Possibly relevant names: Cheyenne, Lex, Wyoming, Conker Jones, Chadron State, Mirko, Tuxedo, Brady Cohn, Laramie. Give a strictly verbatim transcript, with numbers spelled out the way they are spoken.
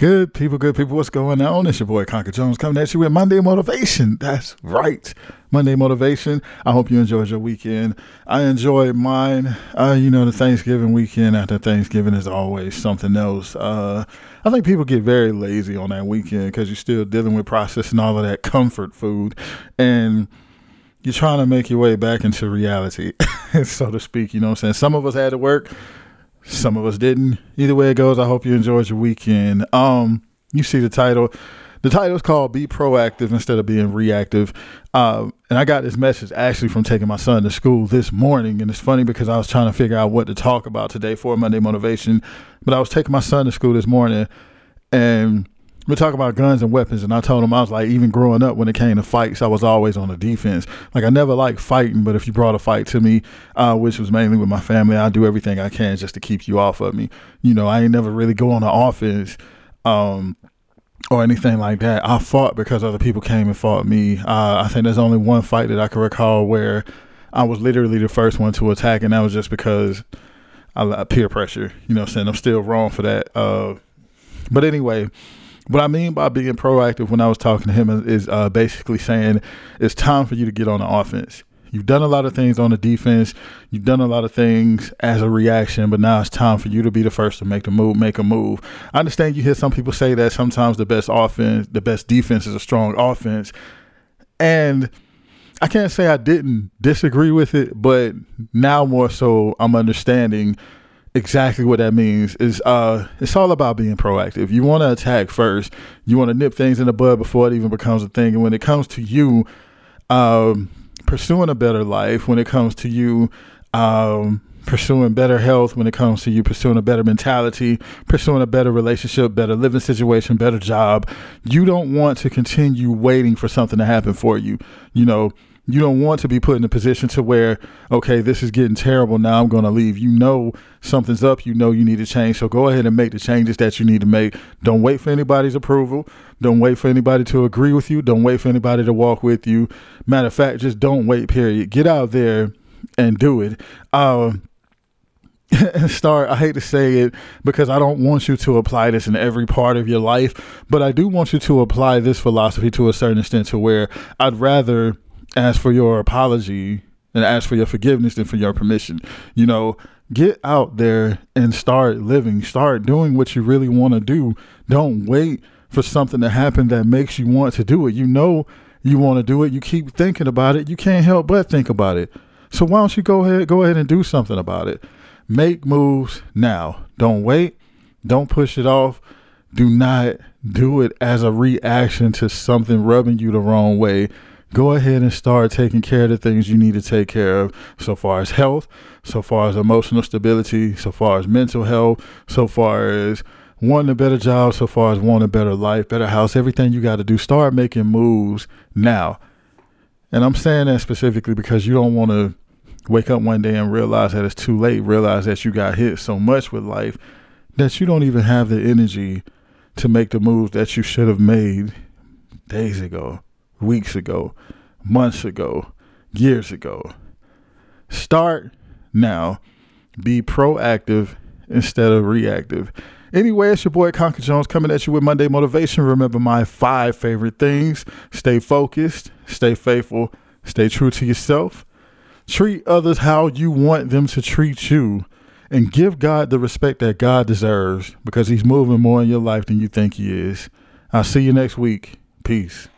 Good people, good people, what's going on? It's your boy Conker Jones coming at you with Monday Motivation. That's right, Monday Motivation. I hope you enjoyed your weekend. I enjoyed mine. Uh, you know, the Thanksgiving weekend after Thanksgiving is always something else. Uh, I think people get very lazy on that weekend because you're still dealing with processing all of that comfort food, and you're trying to make your way back into reality, so to speak. You know what I'm saying? Some of us had to work. Some of us didn't. Either way it goes, I hope you enjoyed your weekend. Um, you see the title. The title is called Be Proactive Instead of Being Reactive. Um, and I got this message actually from taking my son to school this morning. And it's funny because I was trying to figure out what to talk about today for Monday Motivation. But I was taking my son to school this morning, and we talk about guns and weapons, and I told him, I was like, even growing up when it came to fights, I was always on the defense. Like, I never liked fighting, but if you brought a fight to me, uh, which was mainly with my family, I do everything I can just to keep you off of me. You know, I ain't never really go on the offense um, or anything like that. I fought because other people came and fought me. Uh, I think there's only one fight that I can recall where I was literally the first one to attack, and that was just because I, I peer pressure. You know what I'm saying? I'm still wrong for that. Uh, but anyway... What I mean by being proactive when I was talking to him is uh, basically saying it's time for you to get on the offense. You've done a lot of things on the defense. You've done a lot of things as a reaction, but now it's time for you to be the first to make the move, make a move. I understand you hear some people say that sometimes the best offense, the best defense is a strong offense. And I can't say I didn't disagree with it, but now more so I'm understanding exactly what that means is uh it's all about being proactive. You want to attack first. You want to nip things in the bud before it even becomes a thing. And when it comes to you um pursuing a better life, when it comes to you um pursuing better health, when it comes to you pursuing a better mentality, pursuing a better relationship, better living situation, better job, you don't want to continue waiting for something to happen for you. You know, you don't want to be put in a position to where, okay, this is getting terrible. Now I'm going to leave. You know something's up. You know you need to change. So go ahead and make the changes that you need to make. Don't wait for anybody's approval. Don't wait for anybody to agree with you. Don't wait for anybody to walk with you. Matter of fact, just don't wait, period. Get out there and do it. Um, and start, I hate to say it because I don't want you to apply this in every part of your life, but I do want you to apply this philosophy to a certain extent to where I'd rather ask for your apology and ask for your forgiveness and for your permission. You know, get out there and start living, start doing what you really want to do. Don't wait for something to happen that makes you want to do it. You know, you want to do it. You keep thinking about it. You can't help but think about it. So why don't you go ahead, go ahead and do something about it? Make moves now. Don't wait. Don't push it off. Do not do it as a reaction to something rubbing you the wrong way. Go ahead and start taking care of the things you need to take care of so far as health, so far as emotional stability, so far as mental health, so far as wanting a better job, so far as wanting a better life, better house, everything you got to do. Start making moves now. And I'm saying that specifically because you don't want to wake up one day and realize that it's too late, realize that you got hit so much with life that you don't even have the energy to make the moves that you should have made days ago, weeks ago, months ago, years ago. Start now. Be proactive instead of reactive. Anyway, it's your boy Conker Jones coming at you with Monday Motivation. Remember my five favorite things. Stay focused, stay faithful, stay true to yourself. Treat others how you want them to treat you, and give God the respect that God deserves because he's moving more in your life than you think he is. I'll see you next week. Peace.